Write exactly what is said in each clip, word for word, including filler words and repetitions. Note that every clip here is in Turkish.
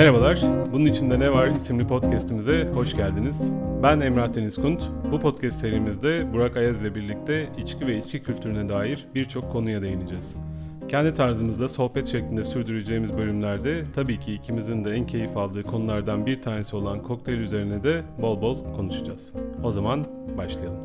Merhabalar, bunun içinde ne var isimli podcastimize hoş geldiniz. Ben Emrah Tenizkunt. Bu podcast serimizde Burak Ayaz ile birlikte içki ve içki kültürüne dair birçok konuya değineceğiz. Kendi tarzımızda sohbet şeklinde sürdüreceğimiz bölümlerde tabii ki ikimizin de en keyif aldığı konulardan bir tanesi olan kokteyl üzerine de bol bol konuşacağız. O zaman başlayalım.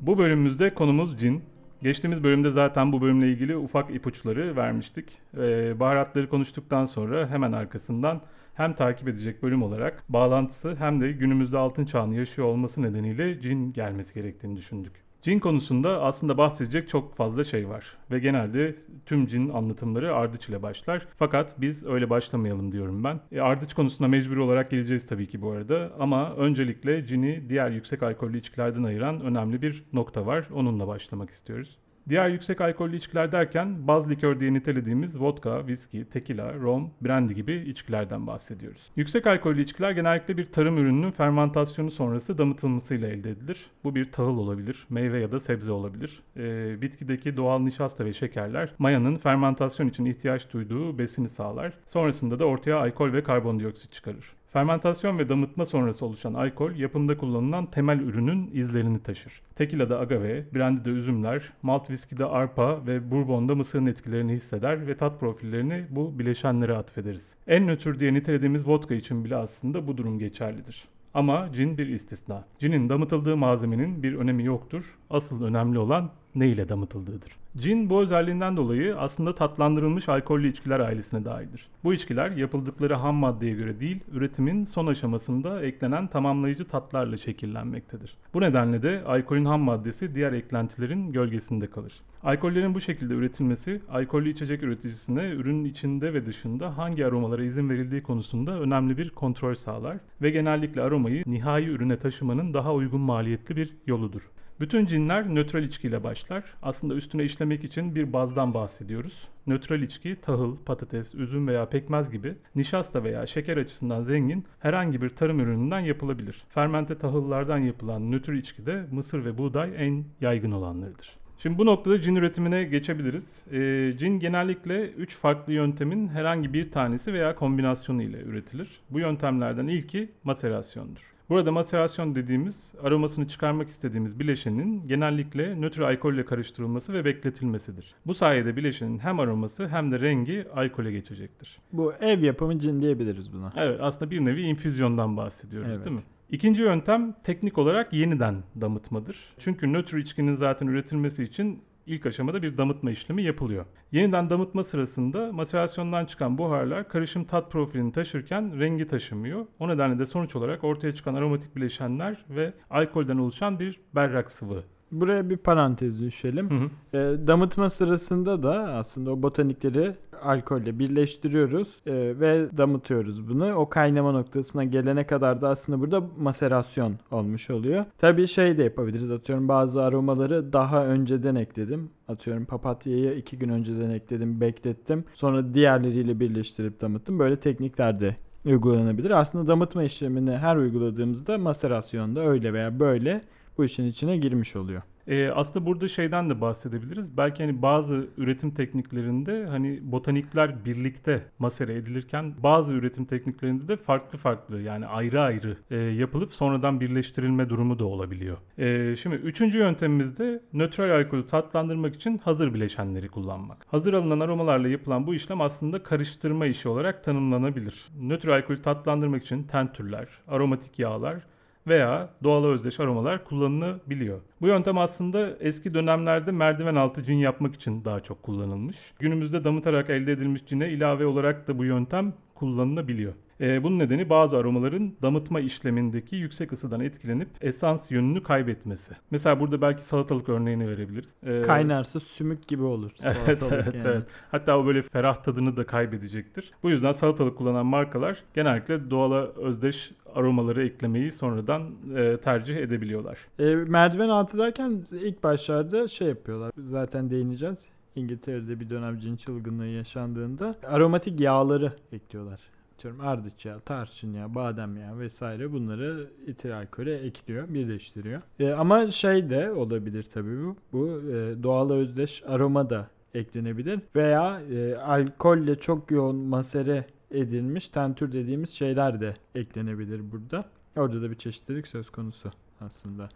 Bu bölümümüzde konumuz cin. Geçtiğimiz bölümde zaten bu bölümle ilgili ufak ipuçları vermiştik. Ee, baharatları konuştuktan sonra hemen arkasından hem takip edecek bölüm olarak bağlantısı hem de günümüzde altın çağını yaşıyor olması nedeniyle cin gelmesi gerektiğini düşündük. Cin konusunda aslında bahsedecek çok fazla şey var ve genelde tüm cin anlatımları ardıç ile başlar. Fakat biz öyle başlamayalım diyorum ben. E, ardıç konusuna mecbur olarak geleceğiz tabii ki bu arada ama öncelikle cini diğer yüksek alkollü içkilerden ayıran önemli bir nokta var. Onunla başlamak istiyoruz. Diğer yüksek alkollü içkiler derken baz likör diye nitelediğimiz vodka, viski, tekila, rom, brandy gibi içkilerden bahsediyoruz. Yüksek alkollü içkiler genellikle bir tarım ürününün fermantasyonu sonrası damıtılmasıyla elde edilir. Bu bir tahıl olabilir, meyve ya da sebze olabilir. Ee, bitkideki doğal nişasta ve şekerler mayanın fermantasyon için ihtiyaç duyduğu besini sağlar. Sonrasında da ortaya alkol ve karbondioksit çıkarır. Fermentasyon ve damıtma sonrası oluşan alkol, yapımda kullanılan temel ürünün izlerini taşır. Tekila'da agave, brandy'de üzümler, malt viskide arpa ve bourbon'da mısırın etkilerini hisseder ve tat profillerini bu bileşenlere atfederiz. En nötr diye nitelediğimiz vodka için bile aslında bu durum geçerlidir. Ama cin bir istisna. Cinin damıtıldığı malzemenin bir önemi yoktur. Asıl önemli olan ne ile damıtıldığıdır. Cin bu özelliğinden dolayı aslında tatlandırılmış alkollü içkiler ailesine dahildir. Bu içkiler yapıldıkları ham maddeye göre değil, üretimin son aşamasında eklenen tamamlayıcı tatlarla şekillenmektedir. Bu nedenle de alkolün ham maddesi diğer eklentilerin gölgesinde kalır. Alkollerin bu şekilde üretilmesi, alkollü içecek üreticisine ürünün içinde ve dışında hangi aromalara izin verildiği konusunda önemli bir kontrol sağlar ve genellikle aromayı nihai ürüne taşımanın daha uygun maliyetli bir yoludur. Bütün cinler nötral içkiyle başlar. Aslında üstüne işlemek için bir bazdan bahsediyoruz. Nötral içki, tahıl, patates, üzüm veya pekmez gibi nişasta veya şeker açısından zengin herhangi bir tarım ürününden yapılabilir. Fermente tahıllardan yapılan nötr içki de mısır ve buğday en yaygın olanlarıdır. Şimdi bu noktada cin üretimine geçebiliriz. E, cin genellikle üç farklı yöntemin herhangi bir tanesi veya kombinasyonu ile üretilir. Bu yöntemlerden ilki maserasyondur. Burada maserasyon dediğimiz, aromasını çıkarmak istediğimiz bileşenin genellikle nötr alkolle karıştırılması ve bekletilmesidir. Bu sayede bileşenin hem aroması hem de rengi alkole geçecektir. Bu ev yapımı cin diyebiliriz buna. Evet, aslında bir nevi infüzyondan bahsediyoruz, evet. Değil mi? İkinci yöntem teknik olarak yeniden damıtmadır. Çünkü nötr içkinin zaten üretilmesi için İlk aşamada bir damıtma işlemi yapılıyor. Yeniden damıtma sırasında maserasyondan çıkan buharlar karışım tat profilini taşırken rengi taşımıyor. O nedenle de sonuç olarak ortaya çıkan aromatik bileşenler ve alkolden oluşan bir berrak sıvı. Buraya bir parantez düşelim. Hı hı. E, damıtma sırasında da aslında o botanikleri alkolle birleştiriyoruz e, ve damıtıyoruz bunu. O kaynama noktasına gelene kadar da aslında burada maserasyon olmuş oluyor. Tabii şey de yapabiliriz. Atıyorum bazı aromaları daha önceden ekledim. Atıyorum papatyayı iki gün önceden ekledim, beklettim. Sonra diğerleriyle birleştirip damıttım. Böyle teknikler de uygulanabilir. Aslında damıtma işlemini her uyguladığımızda maserasyonda öyle veya böyle bu işin içine girmiş oluyor. E, aslında burada şeyden de bahsedebiliriz. Belki hani bazı üretim tekniklerinde hani botanikler birlikte masere edilirken bazı üretim tekniklerinde de farklı farklı yani ayrı ayrı e, yapılıp sonradan birleştirilme durumu da olabiliyor. E, şimdi üçüncü yöntemimizde nötral alkolü tatlandırmak için hazır bileşenleri kullanmak. Hazır alınan aromalarla yapılan bu işlem aslında karıştırma işi olarak tanımlanabilir. Nötral alkolü tatlandırmak için ten türler, aromatik yağlar veya doğal özdeş aromalar kullanılabiliyor. Bu yöntem aslında eski dönemlerde merdiven altı cin yapmak için daha çok kullanılmış. Günümüzde damıtarak elde edilmiş cine ilave olarak da bu yöntem kullanılabiliyor. Ee, bunun nedeni bazı aromaların damıtma işlemindeki yüksek ısıdan etkilenip esans yönünü kaybetmesi. Mesela burada belki salatalık örneğini verebiliriz. Ee, Kaynarsa sümük gibi olur. Evet, evet, yani. evet. Hatta o böyle ferah tadını da kaybedecektir. Bu yüzden salatalık kullanan markalar genellikle doğala özdeş aromaları eklemeyi sonradan e, tercih edebiliyorlar. E, merdiven altı derken ilk başlarda şey yapıyorlar. Zaten değineceğiz. İngiltere'de bir dönem cin çılgınlığı yaşandığında aromatik yağları ekliyorlar. atıyorum ardıç yağı, tarçın yağı, badem yağı vesaire bunları etil alkole ekliyor, birleştiriyor. E, ama şey de olabilir tabii bu. Bu e, doğal özdeş aroma da eklenebilir veya e, alkolle çok yoğun masere edilmiş tentür dediğimiz şeyler de eklenebilir burada. Orada da bir çeşitlilik söz konusu aslında.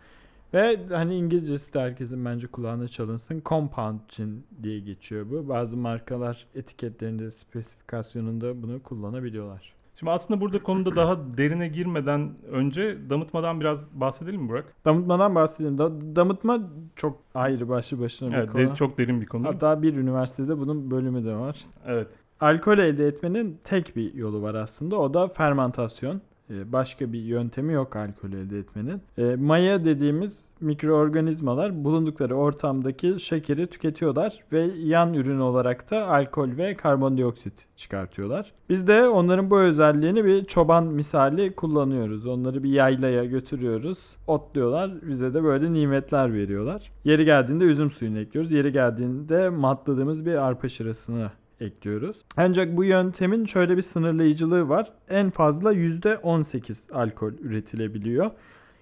Ve hani İngilizcesi de herkesin bence kulağına çalınsın. Compound gin diye geçiyor bu. Bazı markalar etiketlerinde, spesifikasyonunda bunu kullanabiliyorlar. Şimdi aslında burada konuda daha derine girmeden önce damıtmadan biraz bahsedelim mi Burak? Damıtmadan bahsedelim. Da- damıtma çok ayrı başlı başına bir evet, konu. Evet, çok derin bir konu. Hatta bir üniversitede bunun bölümü de var. Evet. Alkol elde etmenin tek bir yolu var aslında. O da fermentasyon. Başka bir yöntemi yok alkolü elde etmenin. E, maya dediğimiz mikroorganizmalar bulundukları ortamdaki şekeri tüketiyorlar ve yan ürün olarak da alkol ve karbondioksit çıkartıyorlar. Biz de onların bu özelliğini bir çoban misali kullanıyoruz. Onları bir yaylaya götürüyoruz, otluyorlar, bize de böyle nimetler veriyorlar. Yeri geldiğinde üzüm suyunu ekliyoruz, yeri geldiğinde matladığımız bir arpa şırasını ekliyoruz. Ancak bu yöntemin şöyle bir sınırlayıcılığı var. En fazla yüzde on sekiz alkol üretilebiliyor.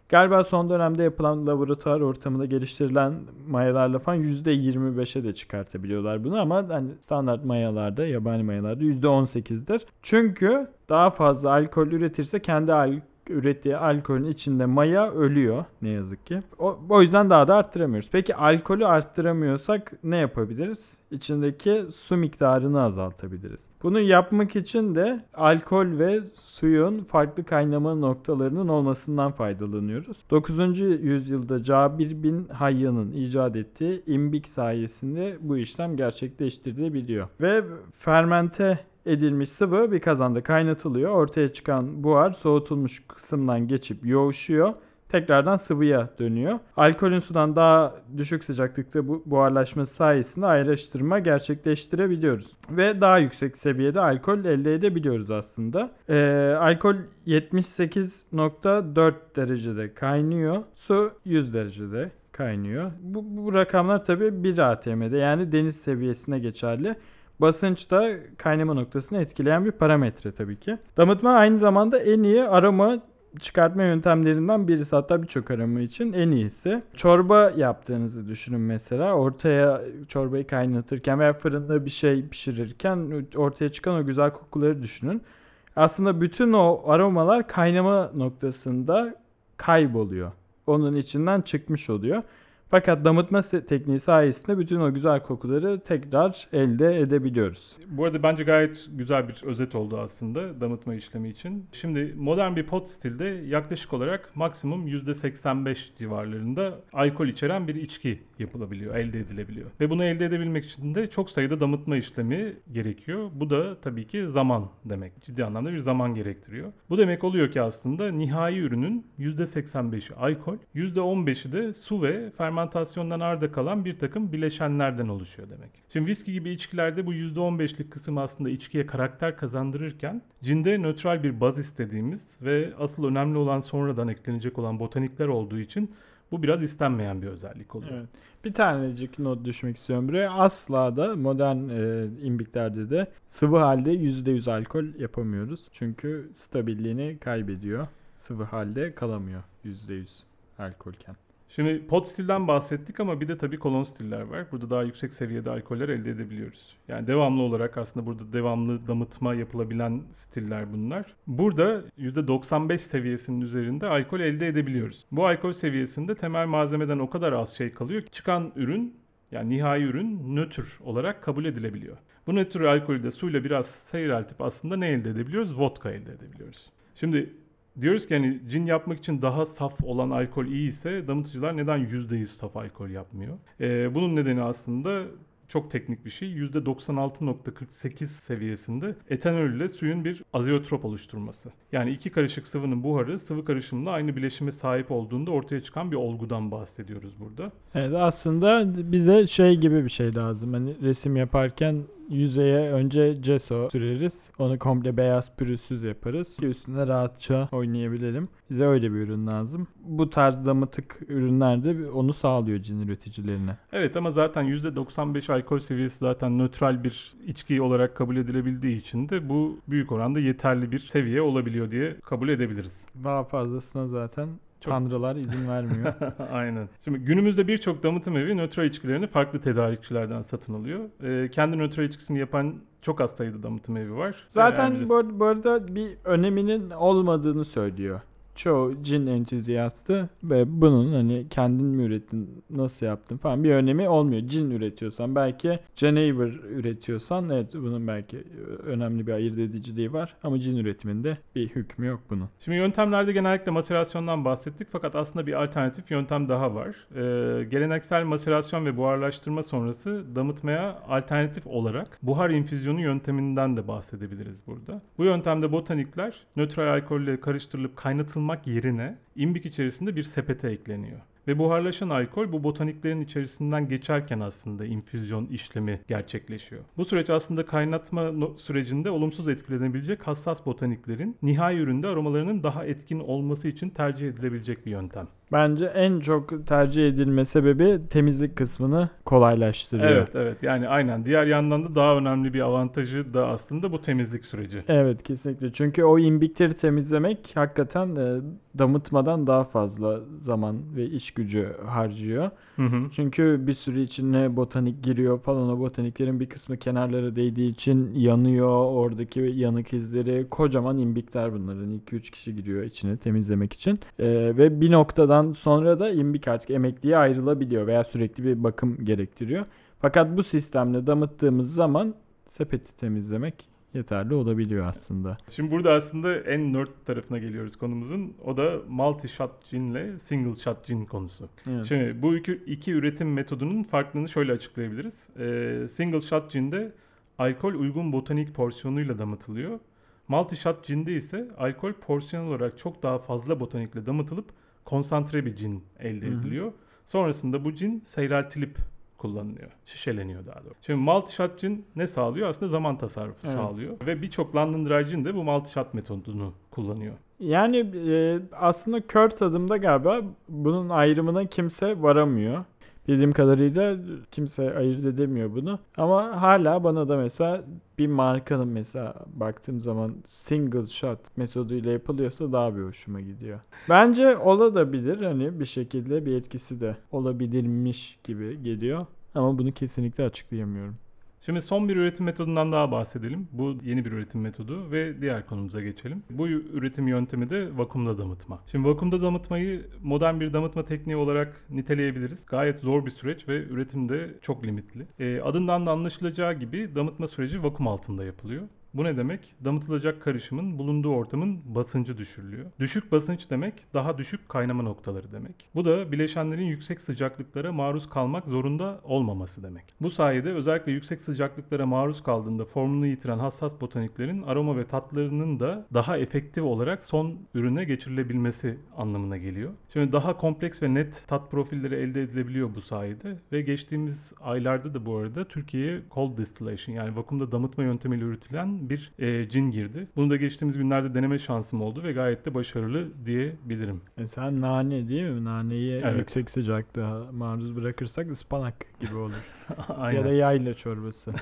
Galiba son dönemde yapılan laboratuvar ortamında geliştirilen mayalarla falan yüzde yirmi beşe de çıkartabiliyorlar bunu ama hani standart mayalarda, yabani mayalarda yüzde on sekizdir. Çünkü daha fazla alkol üretirse kendi al- ürettiği alkolün içinde maya ölüyor ne yazık ki. O, o yüzden daha da arttıramıyoruz. Peki alkolü arttıramıyorsak ne yapabiliriz? İçindeki su miktarını azaltabiliriz. Bunu yapmak için de alkol ve suyun farklı kaynama noktalarının olmasından faydalanıyoruz. dokuzuncu yüzyılda Cabir bin Hayyan'ın icat ettiği imbik sayesinde bu işlem gerçekleştirilebiliyor. Ve fermente edilmiş sıvı bir kazanda kaynatılıyor. Ortaya çıkan buhar soğutulmuş kısımdan geçip yoğuşuyor. Tekrardan sıvıya dönüyor. Alkolün sudan daha düşük sıcaklıkta bu buharlaşması sayesinde ayrıştırma gerçekleştirebiliyoruz. Ve daha yüksek seviyede alkol elde edebiliyoruz aslında. Ee, alkol yetmiş sekiz nokta dört derecede kaynıyor. Su yüz derecede kaynıyor. Bu, bu rakamlar tabii bir A T M'de yani deniz seviyesine geçerli. Basınç da kaynama noktasını etkileyen bir parametre tabii ki. Damıtma aynı zamanda en iyi aroma çıkartma yöntemlerinden birisi. Hatta birçok aroma için en iyisi. Çorba yaptığınızı düşünün mesela. Ortaya çorbayı kaynatırken veya fırında bir şey pişirirken ortaya çıkan o güzel kokuları düşünün. Aslında bütün o aromalar kaynama noktasında kayboluyor. Onun içinden çıkmış oluyor. Fakat damıtma tekniği sayesinde bütün o güzel kokuları tekrar elde edebiliyoruz. Bu arada bence gayet güzel bir özet oldu aslında damıtma işlemi için. Şimdi modern bir pot stilde yaklaşık olarak maksimum yüzde seksen beş civarlarında alkol içeren bir içki yapılabiliyor, elde edilebiliyor. Ve bunu elde edebilmek için de çok sayıda damıtma işlemi gerekiyor. Bu da tabii ki zaman demek. Ciddi anlamda bir zaman gerektiriyor. Bu demek oluyor ki aslında nihai ürünün yüzde seksen beşi alkol, yüzde on beşi de su ve fermentasyon. fermentasyondan arda kalan bir takım bileşenlerden oluşuyor demek. Şimdi viski gibi içkilerde bu yüzde on beşlik kısım aslında içkiye karakter kazandırırken cinde nötral bir baz istediğimiz ve asıl önemli olan sonradan eklenecek olan botanikler olduğu için bu biraz istenmeyen bir özellik oluyor. Evet. Bir tanecik not düşmek istiyorum buraya. Asla da modern e, imbiklerde de sıvı halde yüzde yüz alkol yapamıyoruz. Çünkü stabilliğini kaybediyor. Sıvı halde kalamıyor yüzde yüz alkolken. Şimdi pot stilden bahsettik ama bir de tabii kolon stiller var. Burada daha yüksek seviyede alkoller elde edebiliyoruz. Yani devamlı olarak aslında burada devamlı damıtma yapılabilen stiller bunlar. Burada yüzde doksan beş seviyesinin üzerinde alkol elde edebiliyoruz. Bu alkol seviyesinde temel malzemeden o kadar az şey kalıyor ki çıkan ürün, yani nihai ürün nötr olarak kabul edilebiliyor. Bu nötr alkolü de suyla biraz seyreltip aslında ne elde edebiliyoruz? Vodka elde edebiliyoruz. Şimdi diyoruz ki hani cin yapmak için daha saf olan alkol iyi ise damıtıcılar neden yüzde yüz saf alkol yapmıyor? Ee, bunun nedeni aslında çok teknik bir şey. yüzde doksan altı nokta kırk sekiz seviyesinde etanol ile suyun bir azeotrop oluşturması. Yani iki karışık sıvının buharı sıvı karışımla aynı bileşime sahip olduğunda ortaya çıkan bir olgudan bahsediyoruz burada. Evet, aslında bize şey gibi bir şey lazım. Hani resim yaparken Yüzeye önce Ceso süreriz. Onu komple beyaz pürüzsüz yaparız ki üstüne rahatça oynayabilelim. Bize öyle bir ürün lazım. Bu tarz damıtık ürünler de onu sağlıyor cin üreticilerine. Evet, ama zaten yüzde doksan beş alkol seviyesi zaten nötral bir içki olarak kabul edilebildiği için de bu büyük oranda yeterli bir seviye olabiliyor diye kabul edebiliriz. Daha fazlasına zaten Tanrılar izin vermiyor. Aynen. Şimdi günümüzde birçok damıtım evi nötral içkilerini farklı tedarikçilerden satın alıyor. Ee, kendi nötral içkisini yapan çok az sayıda damıtım evi var. Zaten bu, bu arada bir öneminin olmadığını söylüyor. Çoğu cin entüziyastı ve bunun hani kendin mi ürettin, nasıl yaptın falan bir önemi olmuyor. Cin üretiyorsan, belki Jenever üretiyorsan, evet bunun belki önemli bir ayırt ediciliği var ama cin üretiminde bir hükmü yok bunun. Şimdi yöntemlerde genellikle maserasyondan bahsettik fakat aslında bir alternatif yöntem daha var. Ee, geleneksel maserasyon ve buharlaştırma sonrası damıtmaya alternatif olarak buhar infüzyonu yönteminden de bahsedebiliriz burada. Bu yöntemde botanikler nötral alkolle karıştırılıp kaynatılmıştır yerine imbik içerisinde bir sepete ekleniyor. Ve buharlaşan alkol bu botaniklerin içerisinden geçerken aslında infüzyon işlemi gerçekleşiyor. Bu süreç aslında kaynatma sürecinde olumsuz etkilenebilecek hassas botaniklerin nihai üründe aromalarının daha etkin olması için tercih edilebilecek bir yöntem. Bence en çok tercih edilme sebebi temizlik kısmını kolaylaştırıyor. Evet evet, yani aynen. Diğer yandan da daha önemli bir avantajı da aslında bu temizlik süreci. Evet, kesinlikle. Çünkü o imbikleri temizlemek hakikaten e, damıtmadan daha fazla zaman ve iş gücü harcıyor. Hı hı. Çünkü bir sürü içine botanik giriyor falan. O botaniklerin bir kısmı kenarlara değdiği için yanıyor. Oradaki yanık izleri, kocaman imbikler bunların. iki üç kişi giriyor içine temizlemek için. E, ve bir noktadan sonra da imbik artık emekliye ayrılabiliyor veya sürekli bir bakım gerektiriyor. Fakat bu sistemle damıttığımız zaman sepeti temizlemek yeterli olabiliyor aslında. Şimdi burada aslında en nerd tarafına geliyoruz konumuzun. O da multi shot gin ile single shot gin konusu. Evet. Şimdi bu iki, iki üretim metodunun farklılığını şöyle açıklayabiliriz. Ee, single shot ginde alkol uygun botanik porsiyonuyla damıtılıyor. Multi shot ginde ise alkol porsiyon olarak çok daha fazla botanikle damıtılıp konsantre bir cin elde ediliyor. Hı hı. Sonrasında bu cin seyreltilip kullanılıyor. Şişeleniyor daha doğrusu. Şimdi multi shot gin ne sağlıyor? Aslında zaman tasarrufu, evet, sağlıyor. Ve birçok London Dry Gin de bu multi shot metodunu kullanıyor. Yani e, aslında kör tadımda galiba bunun ayrımına kimse varamıyor. Bildiğim kadarıyla kimse ayırt edemiyor bunu. Ama hala bana da mesela bir markanın mesela baktığım zaman single shot metoduyla yapılıyorsa daha bir hoşuma gidiyor. Bence olabilir, hani bir şekilde bir etkisi de olabilirmiş gibi geliyor. Ama bunu kesinlikle açıklayamıyorum. Şimdi son bir üretim metodundan daha bahsedelim. Bu yeni bir üretim metodu ve diğer konumuza geçelim. Bu üretim yöntemi de vakumda damıtma. Şimdi vakumda damıtmayı modern bir damıtma tekniği olarak niteleyebiliriz. Gayet zor bir süreç ve üretim de çok limitli. E, adından da anlaşılacağı gibi damıtma süreci vakum altında yapılıyor. Bu ne demek? Damıtılacak karışımın bulunduğu ortamın basıncı düşürülüyor. Düşük basınç demek, daha düşük kaynama noktaları demek. Bu da bileşenlerin yüksek sıcaklıklara maruz kalmak zorunda olmaması demek. Bu sayede özellikle yüksek sıcaklıklara maruz kaldığında formunu yitiren hassas botaniklerin aroma ve tatlarının da daha efektif olarak son ürüne geçirilebilmesi anlamına geliyor. Şimdi daha kompleks ve net tat profilleri elde edilebiliyor bu sayede ve geçtiğimiz aylarda da bu arada Türkiye'ye cold distillation, yani vakumda damıtma yöntemiyle üretilen bir e, cin girdi. Bunu da geçtiğimiz günlerde deneme şansım oldu ve gayet de başarılı diyebilirim. E sen nane değil mi? Naneyi, evet, yüksek sıcaklığa maruz bırakırsak ıspanak gibi olur. Ya da yayla çorbası.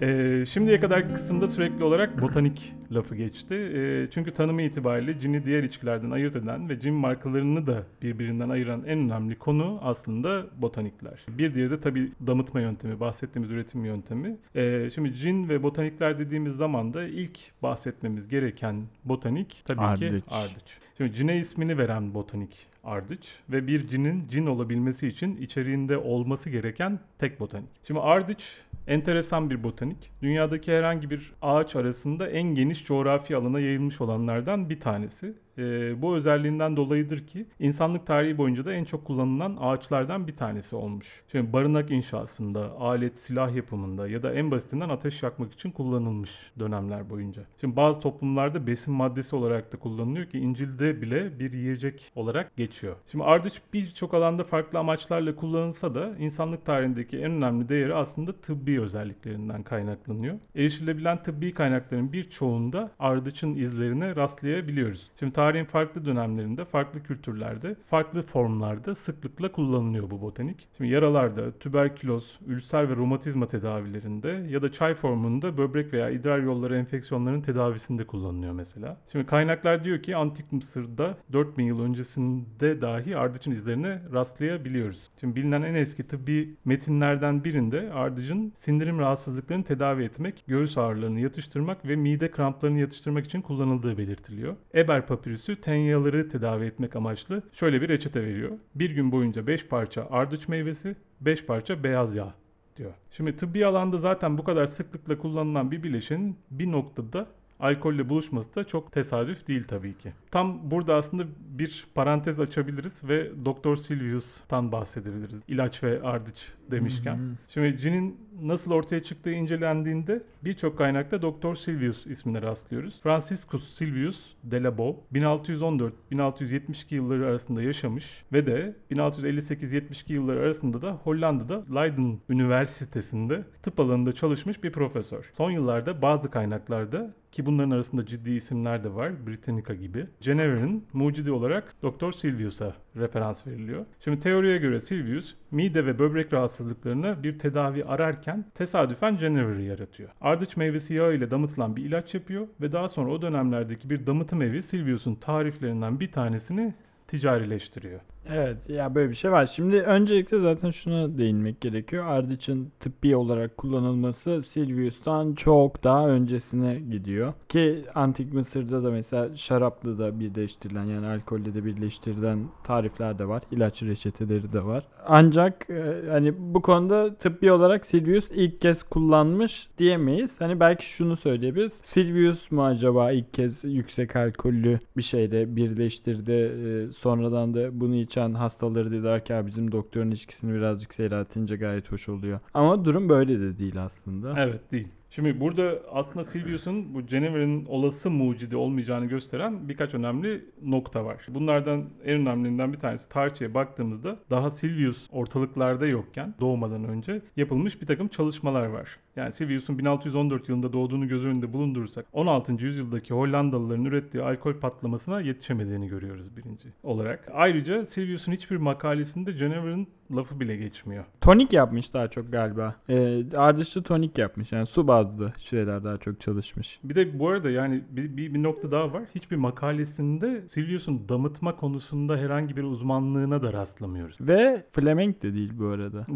Ee, şimdiye kadar kısımda sürekli olarak botanik lafı geçti. Ee, çünkü tanımı itibariyle cini diğer içkilerden ayırt eden ve cin markalarını da birbirinden ayıran en önemli konu aslında botanikler. Bir diğeri de tabii damıtma yöntemi, bahsettiğimiz üretim yöntemi. Ee, şimdi cin ve botanikler dediğimiz zaman da ilk bahsetmemiz gereken botanik tabii ardıç. ki ardıç. Şimdi cine ismini veren botanik ardıç ve bir cinin cin olabilmesi için içeriğinde olması gereken tek botanik. Şimdi ardıç enteresan bir botanik. Dünyadaki herhangi bir ağaç arasında en geniş coğrafi alana yayılmış olanlardan bir tanesi. e, bu özelliğinden dolayıdır ki insanlık tarihi boyunca da en çok kullanılan ağaçlardan bir tanesi olmuş. Şimdi barınak inşasında, alet, silah yapımında ya da en basitinden ateş yakmak için kullanılmış dönemler boyunca. Şimdi bazı toplumlarda besin maddesi olarak da kullanılıyor ki İncil'de bile bir yiyecek olarak geçiyor. Şimdi ardıç birçok alanda farklı amaçlarla kullanılsa da insanlık tarihindeki en önemli değeri aslında tıbbi özelliklerinden kaynaklanıyor. Erişilebilen tıbbi kaynakların birçoğunda ardıçın izlerine rastlayabiliyoruz. Şimdi tarihin farklı dönemlerinde, farklı kültürlerde, farklı formlarda sıklıkla kullanılıyor bu botanik. Şimdi yaralarda, tüberküloz, ülser ve romatizma tedavilerinde ya da çay formunda böbrek veya idrar yolları enfeksiyonlarının tedavisinde kullanılıyor mesela. Şimdi kaynaklar diyor ki Antik Mısır'da dört bin yıl öncesinde dahi ardıçın izlerine rastlayabiliyoruz. Şimdi bilinen en eski tıbbi metinlerden birinde ardıcın sindirim rahatsızlıklarını tedavi etmek, göğüs ağrılarını yatıştırmak ve mide kramplarını yatıştırmak için kullanıldığı belirtiliyor. Eber papirüsü tenyaları tedavi etmek amaçlı şöyle bir reçete veriyor. Bir gün boyunca beş parça ardıç meyvesi, beş parça beyaz yağ diyor. Şimdi tıbbi alanda zaten bu kadar sıklıkla kullanılan bir bileşenin bir noktada alkolle buluşması da çok tesadüf değil tabii ki. Tam burada aslında bir parantez açabiliriz ve Doktor Sylvius'tan bahsedebiliriz. İlaç ve ardıç demişken. Hmm. Şimdi cinin nasıl ortaya çıktığı incelendiğinde birçok kaynakta Doktor Sylvius ismine rastlıyoruz. Franciscus Sylvius de la Boë bin altı yüz on dört bin altı yüz yetmiş iki yılları arasında yaşamış ve de bin altı yüz elli sekiz yetmiş iki yılları arasında da Hollanda'da Leiden Üniversitesi'nde tıp alanında çalışmış bir profesör. Son yıllarda bazı kaynaklarda, ki bunların arasında ciddi isimler de var, Britannica gibi, Genever'in mucidi olarak Doktor Sylvius'a referans veriliyor. Şimdi teoriye göre Sylvius mide ve böbrek rahatsızlıklarına bir tedavi ararken tesadüfen Genever'i yaratıyor. Ardıç meyvesi yağı ile damıtılan bir ilaç yapıyor ve daha sonra o dönemlerdeki bir damıtım evi Sylvius'un tariflerinden bir tanesini ticarileştiriyor. Evet, ya böyle bir şey var. Şimdi öncelikle zaten şuna değinmek gerekiyor. Ardıç'ın tıbbi olarak kullanılması Sylvius'tan çok daha öncesine gidiyor. Ki Antik Mısır'da da mesela şarapla da birleştirilen, yani alkolle de birleştirilen tarifler de var. İlaç reçeteleri de var. Ancak hani bu konuda tıbbi olarak Sylvius ilk kez kullanmış diyemeyiz. Hani belki şunu söyleyebiliriz. Sylvius mu acaba ilk kez yüksek alkollü bir şeyle birleştirdi, sonradan da bunu içen hastaları dediler ki bizim doktorun içkisini birazcık seyrettince gayet hoş oluyor. Ama durum böyle de değil aslında. Evet, değil. Şimdi burada aslında Sylvius'un bu Genever'in olası mucidi olmayacağını gösteren birkaç önemli nokta var. Bunlardan en önemlilerinden bir tanesi, tarihçeye baktığımızda daha Sylvius ortalıklarda yokken, doğmadan önce yapılmış bir takım çalışmalar var. Yani Sylvius'un bin altı yüz on dört yılında doğduğunu göz önünde bulundurursak on altıncı yüzyıldaki Hollandalıların ürettiği alkol patlamasına yetişemediğini görüyoruz birinci olarak. Ayrıca Sylvius'un hiçbir makalesinde Genever'in lafı bile geçmiyor. Tonik yapmış daha çok galiba. Ee, ardıçlı tonik yapmış. Yani su bazlı şeyler daha çok çalışmış. Bir de bu arada yani bir, bir, bir nokta daha var. Hiçbir makalesinde Sylvius'un damıtma konusunda herhangi bir uzmanlığına da rastlamıyoruz. Ve Flemenk de değil bu arada.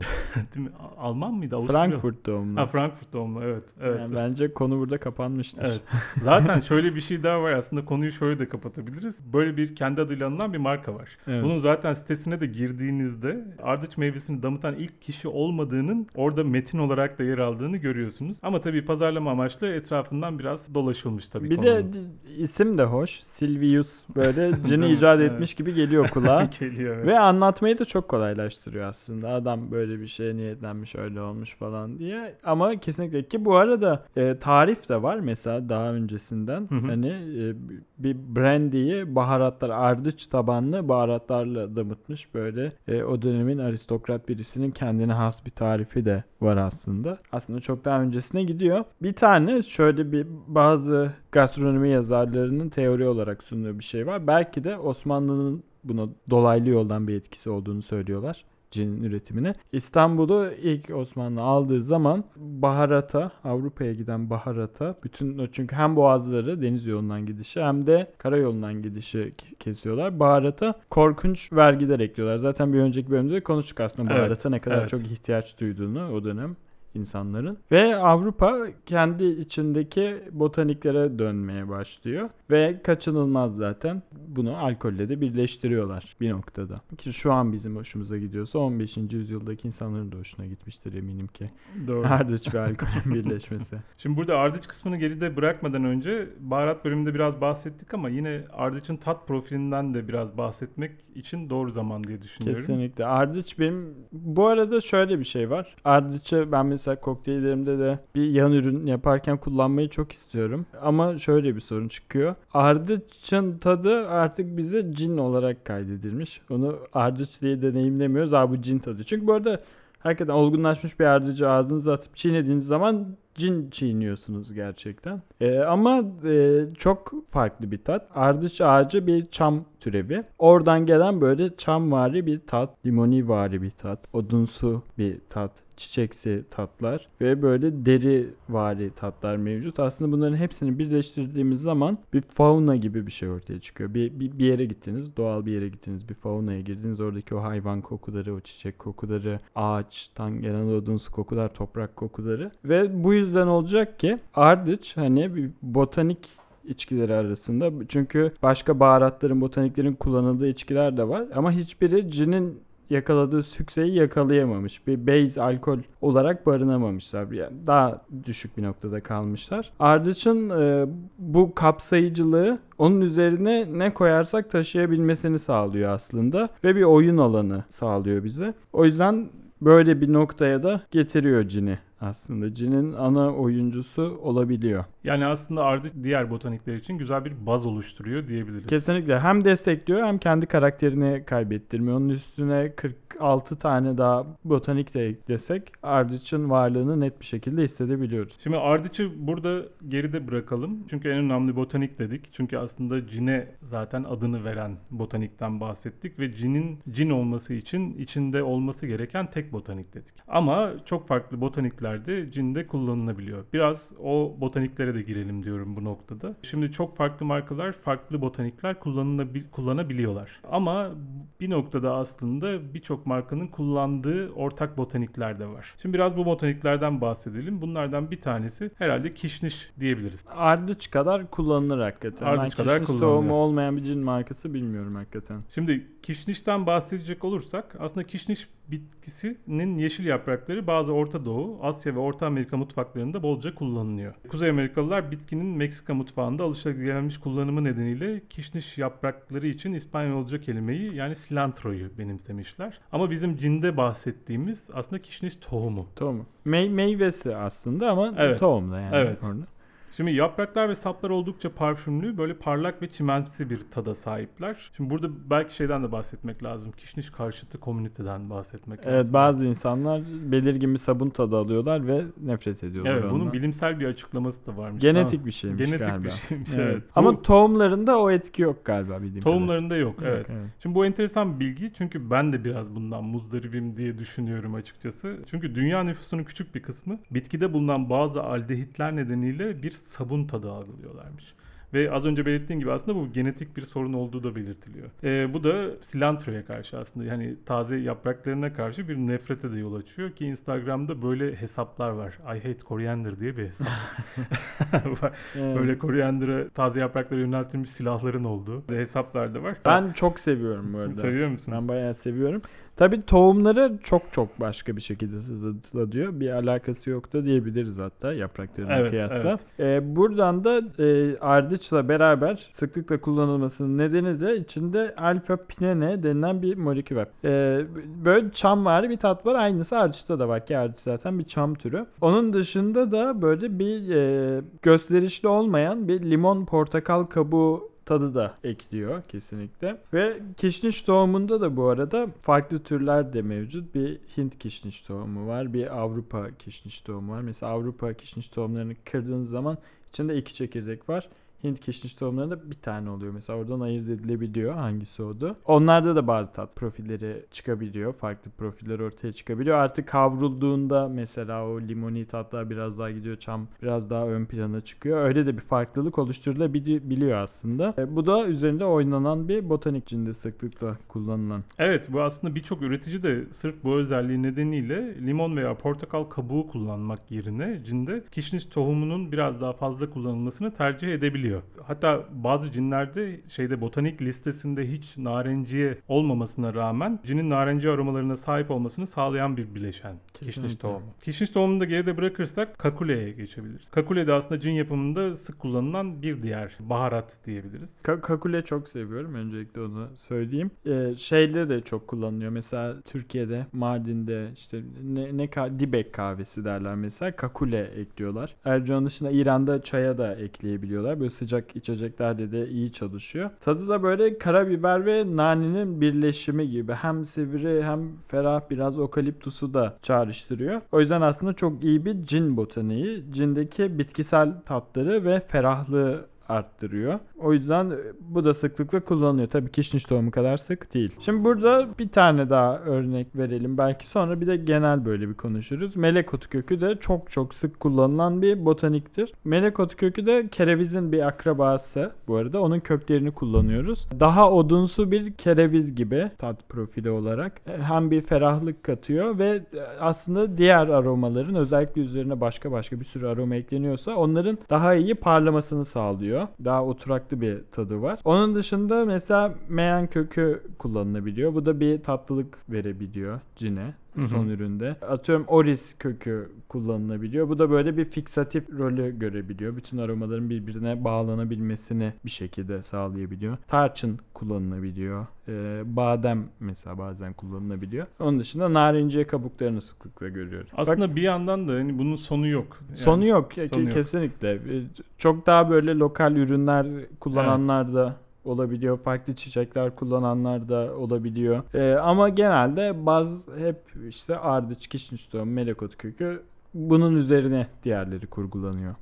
Değil mi? Alman mıydı? Avusturya. Frankfurt doğumlu. Ha, Frankfurt doğumlu, evet. Evet. Yani bence konu burada kapanmıştır. Evet. Zaten şöyle bir şey daha var aslında, konuyu şöyle de kapatabiliriz. Böyle bir kendi adıyla anılan bir marka var. Evet. Bunun zaten sitesine de girdiğinizde ardıç meyvesini damıtan ilk kişi olmadığının orada metin olarak da yer aldığını görüyorsunuz. Ama tabii pazarlama amaçlı etrafından biraz dolaşılmış tabii bir konunun. De isim de hoş. Sylvius böyle cini icat etmiş gibi geliyor kulağa. Geliyor, evet. Ve anlatmayı da çok kolaylaştırıyor aslında. Adam böyle bir şeye niyetlenmiş, öyle olmuş falan diye. Ama kesinlikle ki bu arada e, tarif de var mesela daha öncesinden. Hı hı. Hani e, bir brandy'yi baharatlar, ardıç tabanlı baharatlarla damıtmış böyle. E, o dönemin aristokrat birisinin kendine has bir tarifi de var aslında. Aslında çok daha öncesine gidiyor. Bir tane şöyle bir bazı gastronomi yazarlarının teori olarak sunduğu bir şey var. Belki de Osmanlı'nın buna dolaylı yoldan bir etkisi olduğunu söylüyorlar. Cinin üretimine. İstanbul'u ilk Osmanlı aldığı zaman baharata, Avrupa'ya giden baharata, bütün, çünkü hem boğazları deniz yolundan gidişi hem de karayolundan gidişi kesiyorlar. Baharata korkunç vergiler ekliyorlar. Zaten bir önceki bölümde de konuştuk aslında baharata, evet, ne kadar, evet, çok ihtiyaç duyduğunu o dönem insanların. Ve Avrupa kendi içindeki botaniklere dönmeye başlıyor. Ve kaçınılmaz zaten bunu alkolle de birleştiriyorlar bir noktada. Ki şu an bizim hoşumuza gidiyorsa on beşinci yüzyıldaki insanların da hoşuna gitmiştir eminim ki. Doğru. Ardıç ve alkolün birleşmesi. Şimdi burada ardıç kısmını geride bırakmadan önce baharat bölümünde biraz bahsettik ama yine ardıçın tat profilinden de biraz bahsetmek için doğru zaman diye düşünüyorum. Kesinlikle. Ardıç benim... Bu arada şöyle bir şey var. Ardıç'ı ben mesela kokteyllerimde de bir yan ürün yaparken kullanmayı çok istiyorum. Ama şöyle bir sorun çıkıyor. Ardıç'ın tadı artık bize cin olarak kaydedilmiş. Onu ardıç diye deneyimlemiyoruz. Aa bu cin tadı. Çünkü bu arada hakikaten olgunlaşmış bir ardıcı ağzınıza atıp çiğnediğiniz zaman cin çiğniyorsunuz gerçekten. Ee, ama e, çok farklı bir tat. Ardıç ağacı bir çam türevi. Oradan gelen böyle çamvari bir tat, limonivari bir tat, odunsu bir tat, çiçeksi tatlar ve böyle derivari tatlar mevcut. Aslında bunların hepsini birleştirdiğimiz zaman bir fauna gibi bir şey ortaya çıkıyor. Bir, bir, bir yere gittiniz, doğal bir yere gittiniz, bir faunaya girdiniz. Oradaki o hayvan kokuları, o çiçek kokuları, ağaçtan gelen odunsu kokular, toprak kokuları ve bu yüzden olacak ki ardıç hani bir botanik içkileri arasında. Çünkü başka baharatların, botaniklerin kullanıldığı içkiler de var ama hiçbiri cinin yakaladığı sükseyi yakalayamamış. Bir base alkol olarak barınamamışlar. Yani daha düşük bir noktada kalmışlar. Ardıç'ın e, bu kapsayıcılığı onun üzerine ne koyarsak taşıyabilmesini sağlıyor aslında. Ve bir oyun alanı sağlıyor bize. O yüzden böyle bir noktaya da getiriyor cini. Aslında cinin ana oyuncusu olabiliyor. Yani aslında ardıç diğer botanikler için güzel bir baz oluşturuyor diyebiliriz. Kesinlikle. Hem destekliyor hem kendi karakterini kaybettirmiyor. Onun üstüne kırk altı tane daha botanik de eklesek ardıçın varlığını net bir şekilde hissedebiliyoruz. Şimdi ardıçı burada geride bırakalım. Çünkü en önemli botanik dedik. Çünkü aslında cine zaten adını veren botanikten bahsettik ve cinin cin olması için içinde olması gereken tek botanik dedik. Ama çok farklı botanikler cinde kullanılabiliyor. Biraz o botaniklere de girelim diyorum bu noktada. Şimdi çok farklı markalar, farklı botanikler kullanılabil- kullanabiliyorlar. Ama bir noktada aslında birçok markanın kullandığı ortak botanikler de var. Şimdi biraz bu botaniklerden bahsedelim. Bunlardan bir tanesi herhalde kişniş diyebiliriz. Ardıç kadar kullanılır hakikaten. Ardıç ben kadar kullanılır. Tohumu olmayan bir cin markası bilmiyorum hakikaten. Şimdi kişnişten bahsedecek olursak aslında kişniş bitkisinin yeşil yaprakları bazı Orta Doğu, Asya ve Orta Amerika mutfaklarında bolca kullanılıyor. Kuzey Amerikalılar bitkinin Meksika mutfağında alışılagelmiş kullanımı nedeniyle kişniş yaprakları için İspanyolca kelimeyi yani silantroyu benimsemişler. Ama bizim cinde bahsettiğimiz aslında kişniş tohumu. Tohumu. Me- meyvesi aslında ama evet. Tohum da yani. Evet. Orada. Şimdi yapraklar ve saplar oldukça parfümlü, böyle parlak ve çimensi bir tada sahipler. Şimdi burada belki şeyden de bahsetmek lazım. Kişniş karşıtı komüniteden bahsetmek evet, lazım. Evet, bazı insanlar belirgin bir sabun tadı alıyorlar ve nefret ediyorlar. Evet, ondan. Bunun bilimsel bir açıklaması da varmış. Genetik ama bir şeymiş Genetik galiba. Genetik bir şeymiş, evet. evet. Ama bu... tohumlarında o etki yok galiba bildiğim kadarıyla. Tohumlarında yok, evet. evet. Şimdi bu enteresan bir bilgi çünkü ben de biraz bundan muzdaribim diye düşünüyorum açıkçası. Çünkü dünya nüfusunun küçük bir kısmı bitkide bulunan bazı aldehitler nedeniyle bir sabun tadı algılıyorlarmış. Ve az önce belirttiğim gibi aslında bu genetik bir sorun olduğu da belirtiliyor. Ee, bu da silantroya karşı aslında yani taze yapraklarına karşı bir nefrete de yol açıyor ki Instagram'da böyle hesaplar var. I hate coriander diye bir hesap var. Böyle coriander'a taze yapraklara yöneltilmiş silahların olduğu hesaplar da var. Ben çok seviyorum bu arada. Seviyor musun? Ben bayağı seviyorum. Tabii tohumları çok çok başka bir şekilde tadılıyor. Bir alakası yok da diyebiliriz hatta yapraklarına evet, kıyasla. Evet. Ee, buradan da e, ardıçla beraber sıklıkla kullanılmasının nedeni de içinde alfa pinene denilen bir molekül var. Ee, böyle çamvari bir tat var. Aynısı ardıçta da var ki ardıç zaten bir çam türü. Onun dışında da böyle bir e, gösterişli olmayan bir limon portakal kabuğu tadı da ekliyor kesinlikle. Ve kişniş tohumunda da bu arada farklı türler de mevcut. Bir Hint kişniş tohumu var. Bir Avrupa kişniş tohumu var. Mesela Avrupa kişniş tohumlarını kırdığınız zaman içinde iki çekirdek var. Hint kişniş tohumlarında bir tane oluyor. Mesela oradan ayırt edilebiliyor hangisi oldu. Onlarda da bazı tat profilleri çıkabiliyor. Farklı profiller ortaya çıkabiliyor. Artık kavrulduğunda mesela o limoni tatlar biraz daha gidiyor. Çam biraz daha ön plana çıkıyor. Öyle de bir farklılık oluşturulabiliyor aslında. E, bu da üzerinde oynanan bir botanik cinde sıklıkla kullanılan. Evet, bu aslında birçok üretici de sırf bu özelliği nedeniyle limon veya portakal kabuğu kullanmak yerine cinde kişniş tohumunun biraz daha fazla kullanılmasını tercih edebiliyor. Hatta bazı cinlerde şeyde botanik listesinde hiç narenciye olmamasına rağmen cinin narenci aromalarına sahip olmasını sağlayan bir bileşen. Kesinlikle. Kişniş tohumu. Kişniş tohumunu da geride bırakırsak kakuleye geçebiliriz. Kakule de aslında cin yapımında sık kullanılan bir diğer baharat diyebiliriz. Ka- kakule çok seviyorum. Öncelikle onu söyleyeyim. Ee, şeyde de çok kullanılıyor. Mesela Türkiye'de Mardin'de işte ne, ne ka- dibek kahvesi derler mesela. Kakule ekliyorlar. Ayrıca onun dışında İran'da çaya da ekleyebiliyorlar. Böyle sıcak içeceklerde de iyi çalışıyor. Tadı da böyle karabiber ve nanenin birleşimi gibi. Hem sivri hem ferah, biraz okaliptusu da çağrıştırıyor. O yüzden aslında çok iyi bir cin botaniği. Cindeki bitkisel tatları ve ferahlığı arttırıyor. O yüzden bu da sıklıkla kullanılıyor. Tabii kişniş tohumu kadar sık değil. Şimdi burada bir tane daha örnek verelim. Belki sonra bir de genel böyle bir konuşuruz. Melekotu kökü de çok çok sık kullanılan bir botaniktir. Melekotu kökü de kerevizin bir akrabası. Bu arada onun köklerini kullanıyoruz. Daha odunsu bir kereviz gibi tat profili olarak. Hem bir ferahlık katıyor ve aslında diğer aromaların, özellikle üzerine başka başka bir sürü aroma ekleniyorsa, onların daha iyi parlamasını sağlıyor. Daha oturaklı bir tadı var. Onun dışında mesela meyan kökü kullanılabiliyor. Bu da bir tatlılık verebiliyor cine. Son üründe. Atıyorum oris kökü kullanılabiliyor. Bu da böyle bir fiksatif rolü görebiliyor. Bütün aromaların birbirine bağlanabilmesini bir şekilde sağlayabiliyor. Tarçın kullanılabiliyor. Ee, badem mesela bazen kullanılabiliyor. Onun dışında narenciye kabuklarını sıklıkla görüyoruz. Aslında bak, bir yandan da hani bunun sonu yok. Yani, sonu yok. Sonu kesinlikle. Yok. Çok daha böyle lokal ürünler kullananlar evet. da olabiliyor. Farklı çiçekler kullananlar da olabiliyor. Ee, ama genelde baz hep işte ardıç, kişniş tohumu, melekot kökü, bunun üzerine diğerleri kurgulanıyor.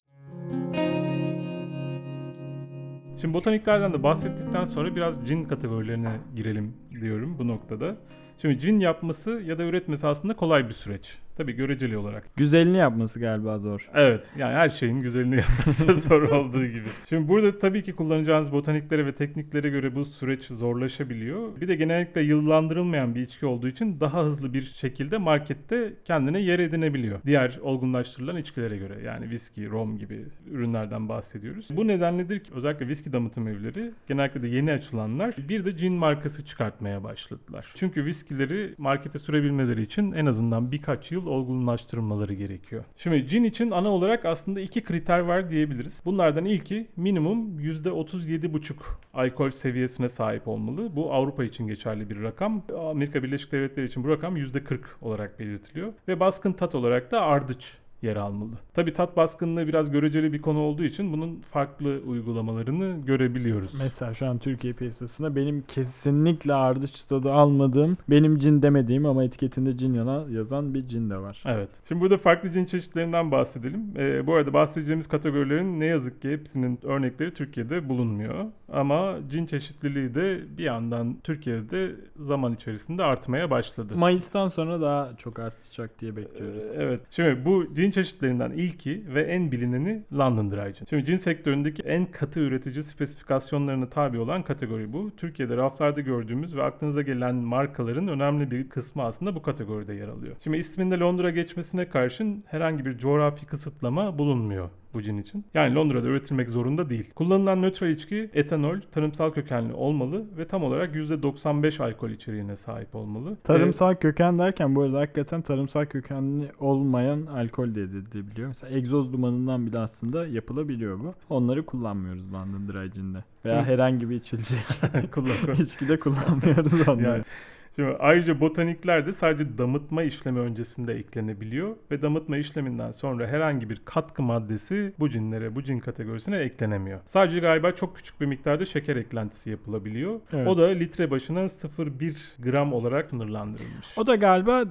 Şimdi botaniklerden de bahsettikten sonra biraz cin kategorilerine girelim diyorum bu noktada. Şimdi cin yapması ya da üretmesi aslında kolay bir süreç. Tabii göreceli olarak. Güzelini yapması galiba zor. Evet. Yani her şeyin güzelini yapması zor olduğu gibi. Şimdi burada tabii ki kullanacağınız botaniklere ve tekniklere göre bu süreç zorlaşabiliyor. Bir de genellikle yıllandırılmayan bir içki olduğu için daha hızlı bir şekilde markette kendine yer edinebiliyor. Diğer olgunlaştırılan içkilere göre. Yani viski, rom gibi ürünlerden bahsediyoruz. Bu nedenledir ki özellikle viski damıtım evleri, genellikle de yeni açılanlar, bir de cin markası çıkartmaya başladılar. Çünkü viskileri markete sürebilmeleri için en azından birkaç yıl olgunlaştırmaları gerekiyor. Şimdi cin için ana olarak aslında iki kriter var diyebiliriz. Bunlardan ilki minimum yüzde otuz yedi virgül beş alkol seviyesine sahip olmalı. Bu Avrupa için geçerli bir rakam. Amerika Birleşik Devletleri için bu rakam yüzde kırk olarak belirtiliyor. Ve baskın tat olarak da ardıç yer almalı. Tabii tat baskınlığı biraz göreceli bir konu olduğu için bunun farklı uygulamalarını görebiliyoruz. Mesela şu an Türkiye piyasasında benim kesinlikle ardıç tadı almadığım, benim cin demediğim ama etiketinde cin yana yazan bir cin de var. Evet. Şimdi burada farklı cin çeşitlerinden bahsedelim. Ee, bu arada bahsedeceğimiz kategorilerin ne yazık ki hepsinin örnekleri Türkiye'de bulunmuyor. Ama cin çeşitliliği de bir yandan Türkiye'de zaman içerisinde artmaya başladı. Mayıs'tan sonra daha çok artacak diye bekliyoruz. Ee, evet. Şimdi bu cin çeşitlerinden ilki ve en bilineni London Dry Gin. Şimdi cin sektöründeki en katı üretici spesifikasyonlarına tabi olan kategori bu. Türkiye'de raflarda gördüğümüz ve aklınıza gelen markaların önemli bir kısmı aslında bu kategoride yer alıyor. Şimdi isminde Londra geçmesine karşın herhangi bir coğrafi kısıtlama bulunmuyor bu cin için. Yani Londra'da üretilmek zorunda değil. Kullanılan nötral içki etanol, tarımsal kökenli olmalı ve tam olarak yüzde doksan beş alkol içeriğine sahip olmalı. Tarımsal ee, köken derken bu arada hakikaten tarımsal kökenli olmayan alkol de edilebiliyor. Mesela egzoz dumanından bile aslında yapılabiliyor bu. Onları kullanmıyoruz London Dry Gin'de. Veya herhangi bir içilecek içkide kullanmıyoruz onları. Yani. Şimdi ayrıca botanikler de sadece damıtma işlemi öncesinde eklenebiliyor ve damıtma işleminden sonra herhangi bir katkı maddesi bu cinlere, bu cin kategorisine eklenemiyor. Sadece galiba çok küçük bir miktarda şeker eklentisi yapılabiliyor. Evet. O da litre başına sıfır virgül bir gram olarak sınırlandırılmış. O da galiba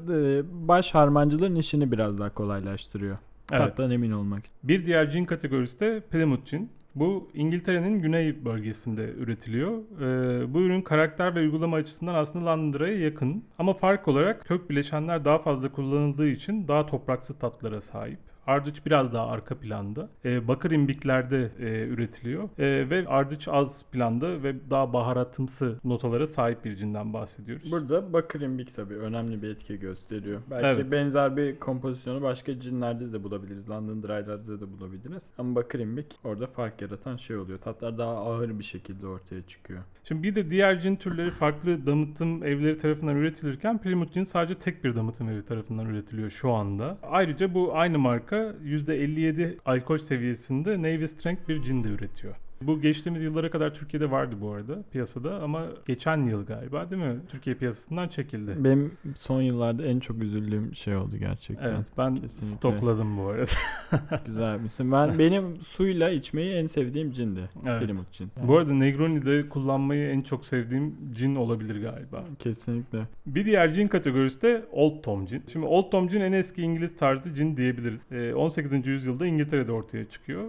baş harmancıların işini biraz daha kolaylaştırıyor. Evet. Tattan emin olmak. Bir diğer cin kategorisi de Plymouth Gin. Bu İngiltere'nin güney bölgesinde üretiliyor. Ee, bu ürün karakter ve uygulama açısından aslında London Dry'a yakın. Ama fark olarak kök bileşenler daha fazla kullanıldığı için daha topraksı tatlara sahip. Ardıç biraz daha arka planda. Ee, bakır imbiklerde e, üretiliyor. Ee, ve ardıç az planda ve daha baharatımsı notalara sahip bir cinden bahsediyoruz. Burada bakır imbik tabii önemli bir etki gösteriyor. Belki evet. Benzer bir kompozisyonu başka cinlerde de bulabiliriz. London Dry'larda da bulabiliriz. Ama bakır imbik orada fark yaratan şey oluyor. Tatlar daha ağır bir şekilde ortaya çıkıyor. Şimdi bir de diğer cin türleri farklı damıtım evleri tarafından üretilirken Plymouth Gin sadece tek bir damıtım evi tarafından üretiliyor şu anda. Ayrıca bu aynı marka yüzde elli yedi alkol seviyesinde Navy Strength bir cin de üretiyor. Bu geçtiğimiz yıllara kadar Türkiye'de vardı bu arada piyasada ama geçen yıl galiba değil mi? Türkiye piyasasından çekildi. Benim son yıllarda en çok üzüldüğüm şey oldu gerçekten. Evet ben kesinlikle stokladım bu arada. Güzel misin? Ben benim suyla içmeyi en sevdiğim cindi. Evet. Plymouth Gin. Yani. Bu arada Negroni'de kullanmayı en çok sevdiğim cin olabilir galiba. Kesinlikle. Bir diğer cin kategorisi de Old Tom Gin. Şimdi Old Tom Gin en eski İngiliz tarzı cin diyebiliriz. on sekizinci yüzyılda İngiltere'de ortaya çıkıyor.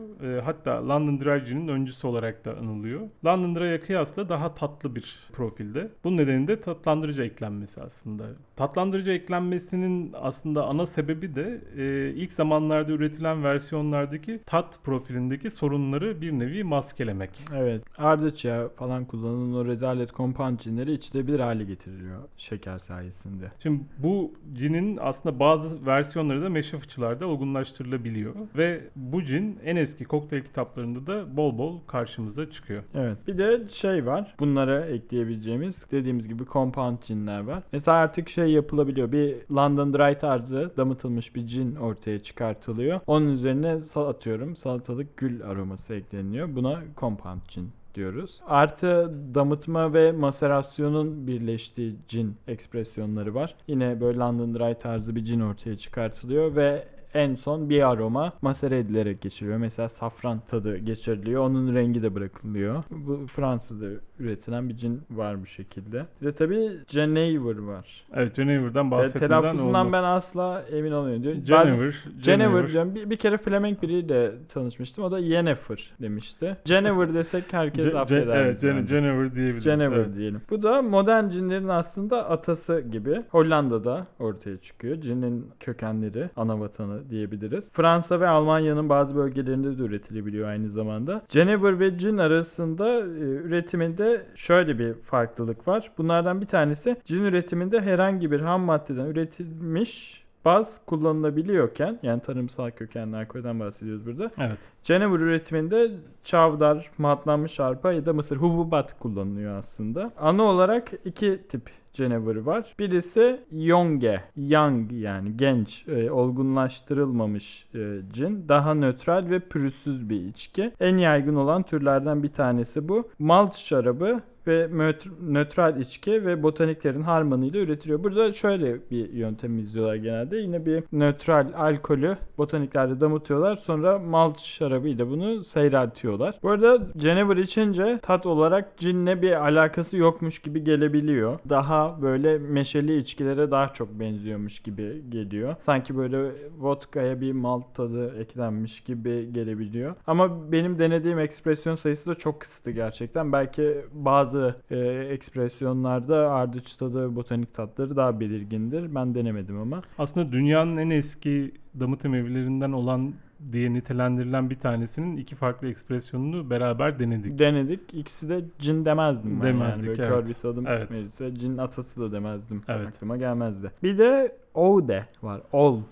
Hatta London Dry Gin'in öncüsü olarak da anılıyor. London Dry'a kıyasla daha tatlı bir profilde. Bunun nedeni de tatlandırıcı eklenmesi aslında. Tatlandırıcı eklenmesinin aslında ana sebebi de e, ilk zamanlarda üretilen versiyonlardaki tat profilindeki sorunları bir nevi maskelemek. Evet. Ardıç yağı falan kullanılan o rezalet kompan cinleri içilebilir hale getiriliyor şeker sayesinde. Şimdi bu cinin aslında bazı versiyonları da meşe fıçılarda olgunlaştırılabiliyor ve bu cin en eski kokteyl kitaplarında da bol bol karşımıza çıkıyor. Evet. Bir de şey var. Bunlara ekleyebileceğimiz dediğimiz gibi compound cinler var. Mesela artık şey yapılabiliyor. Bir London Dry tarzı damıtılmış bir cin ortaya çıkartılıyor. Onun üzerine sal atıyorum. Salatalık gül aroması ekleniyor. Buna compound cin diyoruz. Artı damıtma ve maserasyonun birleştiği cin ekspresyonları var. Yine böyle London Dry tarzı bir cin ortaya çıkartılıyor ve en son bir aroma masere edilerek geçiriliyor. Mesela safran tadı geçiriliyor. Onun rengi de bırakılıyor. Bu Fransa'da üretilen bir cin var bu şekilde. Bir de tabii Genever var. Evet, Genever'dan bahsetmeden olmaz. Telaffuzundan ben asla emin olmuyorum diyor. Jenever. Jenever diyorum. Bir, bir kere Flemenk biriyle tanışmıştım. O da Jenever demişti. Jenever desek herkes C- affeder. Evet, yani. Jenever diyebiliriz. Jenever evet. diyelim. Bu da modern cinlerin aslında atası gibi. Hollanda'da ortaya çıkıyor. Cinin kökenleri, ana vatanı diyebiliriz. Fransa ve Almanya'nın bazı bölgelerinde de üretilebiliyor aynı zamanda. Genever ve cin arasında e, üretiminde şöyle bir farklılık var. Bunlardan bir tanesi cin üretiminde herhangi bir ham maddeden üretilmiş baz kullanılabiliyorken, yani tarımsal kökenli alkolden bahsediyoruz burada. Evet. Genever üretiminde çavdar, matlanmış arpa ya da mısır hububat kullanılıyor aslında. Ana olarak iki tip Genever var. Birisi yonge, young yani genç, e, olgunlaştırılmamış e, cin. Daha nötral ve pürüzsüz bir içki. En yaygın olan türlerden bir tanesi bu. Malt şarabı ve mötr- nötral içki ve botaniklerin harmanıyla üretiliyor. Burada şöyle bir yöntem izliyorlar genelde. Yine bir nötral alkolü botaniklerde damıtıyorlar. Sonra malt şarabıyla bunu seyreltiyorlar. Bu arada Genever içince tat olarak cinle bir alakası yokmuş gibi gelebiliyor. Daha böyle meşeli içkilere daha çok benziyormuş gibi geliyor. Sanki böyle vodka'ya bir malt tadı eklenmiş gibi gelebiliyor. Ama benim denediğim ekspresyon sayısı da çok kısıtlı gerçekten. Belki bazı e, ekspresyonlarda ardıç tadı, botanik tatları daha belirgindir. Ben denemedim ama. Aslında dünyanın en eski damıtım evlerinden olan diye nitelendirilen bir tanesinin iki farklı ekspresyonunu beraber denedik. Denedik. İkisi de cin demezdim. Demezdik yani. Evet. Kör bir tadım evet. verirse cin atası da demezdim. Evet. Aklıma gelmezdi. Bir de Oude var. Old.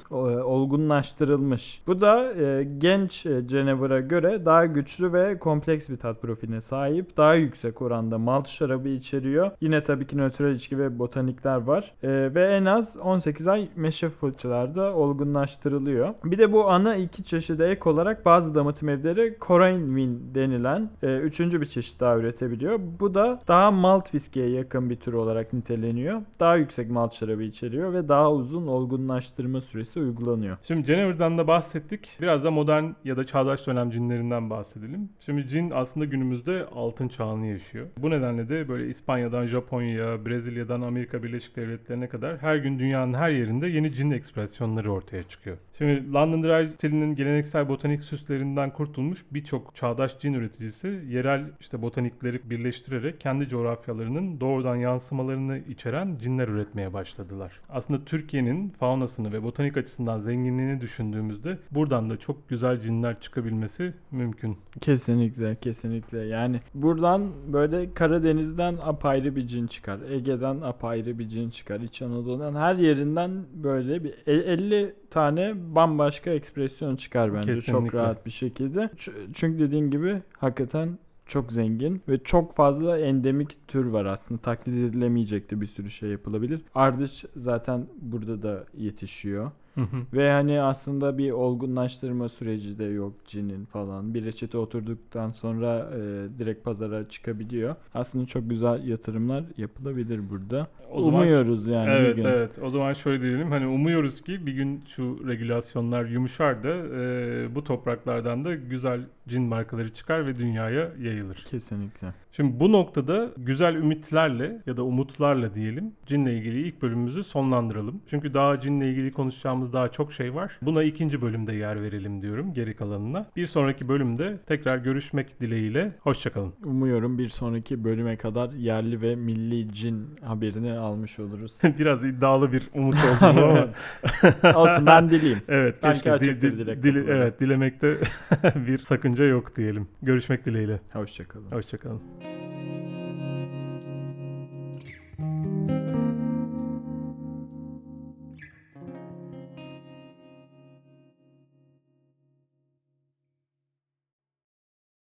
Olgunlaştırılmış. Bu da e, genç Genever'a göre daha güçlü ve kompleks bir tat profiline sahip. Daha yüksek oranda malt şarabı içeriyor. Yine tabii ki nötral içki ve botanikler var. E, ve en az on sekiz ay meşe fırçalarda olgunlaştırılıyor. Bir de bu ana iki çeşidi ek olarak bazı damıtım evleri Korenwijn denilen e, üçüncü bir çeşit daha üretebiliyor. Bu da daha malt viskiye yakın bir tür olarak niteleniyor. Daha yüksek malt şarabı içeriyor ve daha uzun limonumuzun olgunlaştırma süresi uygulanıyor. Şimdi Genever'dan da bahsettik. Biraz da modern ya da çağdaş dönem cinlerinden bahsedelim. Şimdi cin aslında günümüzde altın çağını yaşıyor. Bu nedenle de böyle İspanya'dan Japonya'ya, Brezilya'dan Amerika Birleşik Devletleri'ne kadar her gün dünyanın her yerinde yeni cin ekspresyonları ortaya çıkıyor. Şimdi London Dry stilinin geleneksel botanik süslerinden kurtulmuş birçok çağdaş cin üreticisi yerel işte botanikleri birleştirerek kendi coğrafyalarının doğrudan yansımalarını içeren cinler üretmeye başladılar. Aslında Türkiye'nin faunasını ve botanik açısından zenginliğini düşündüğümüzde buradan da çok güzel cinler çıkabilmesi mümkün. Kesinlikle, kesinlikle. Yani buradan böyle Karadeniz'den apayrı bir cin çıkar. Ege'den apayrı bir cin çıkar. İç Anadolu'dan her yerinden böyle bir elli tane bambaşka ekspresyon çıkar bence. Kesinlikle. Çok rahat bir şekilde. Çünkü dediğin gibi hakikaten çok zengin ve çok fazla endemik tür var aslında. Taklit edilemeyecekti, bir sürü şey yapılabilir. Ardıç zaten burada da yetişiyor. Hı hı. Ve hani aslında bir olgunlaştırma süreci de yok cinin falan. Bir reçete oturduktan sonra e, direkt pazara çıkabiliyor. Aslında çok güzel yatırımlar yapılabilir burada. O umuyoruz zaman, yani evet, bir gün. Evet evet. O zaman şöyle diyelim. Hani umuyoruz ki bir gün şu regülasyonlar yumuşar da e, bu topraklardan da güzel cin markaları çıkar ve dünyaya yayılır. Kesinlikle. Şimdi bu noktada güzel ümitlerle ya da umutlarla diyelim cinle ilgili ilk bölümümüzü sonlandıralım. Çünkü daha cinle ilgili konuşacağımız daha çok şey var. Buna ikinci bölümde yer verelim diyorum, geri kalanına. Bir sonraki bölümde tekrar görüşmek dileğiyle. Hoşçakalın. Umuyorum bir sonraki bölüme kadar yerli ve milli cin haberini almış oluruz. Biraz iddialı bir umut oldu ama. Olsun, ben dileyim. Evet. Belki açık bir dilek. Dil, evet, dilemekte bir sakınca yok diyelim. Görüşmek dileğiyle. Hoşçakalın. Hoşçakalın.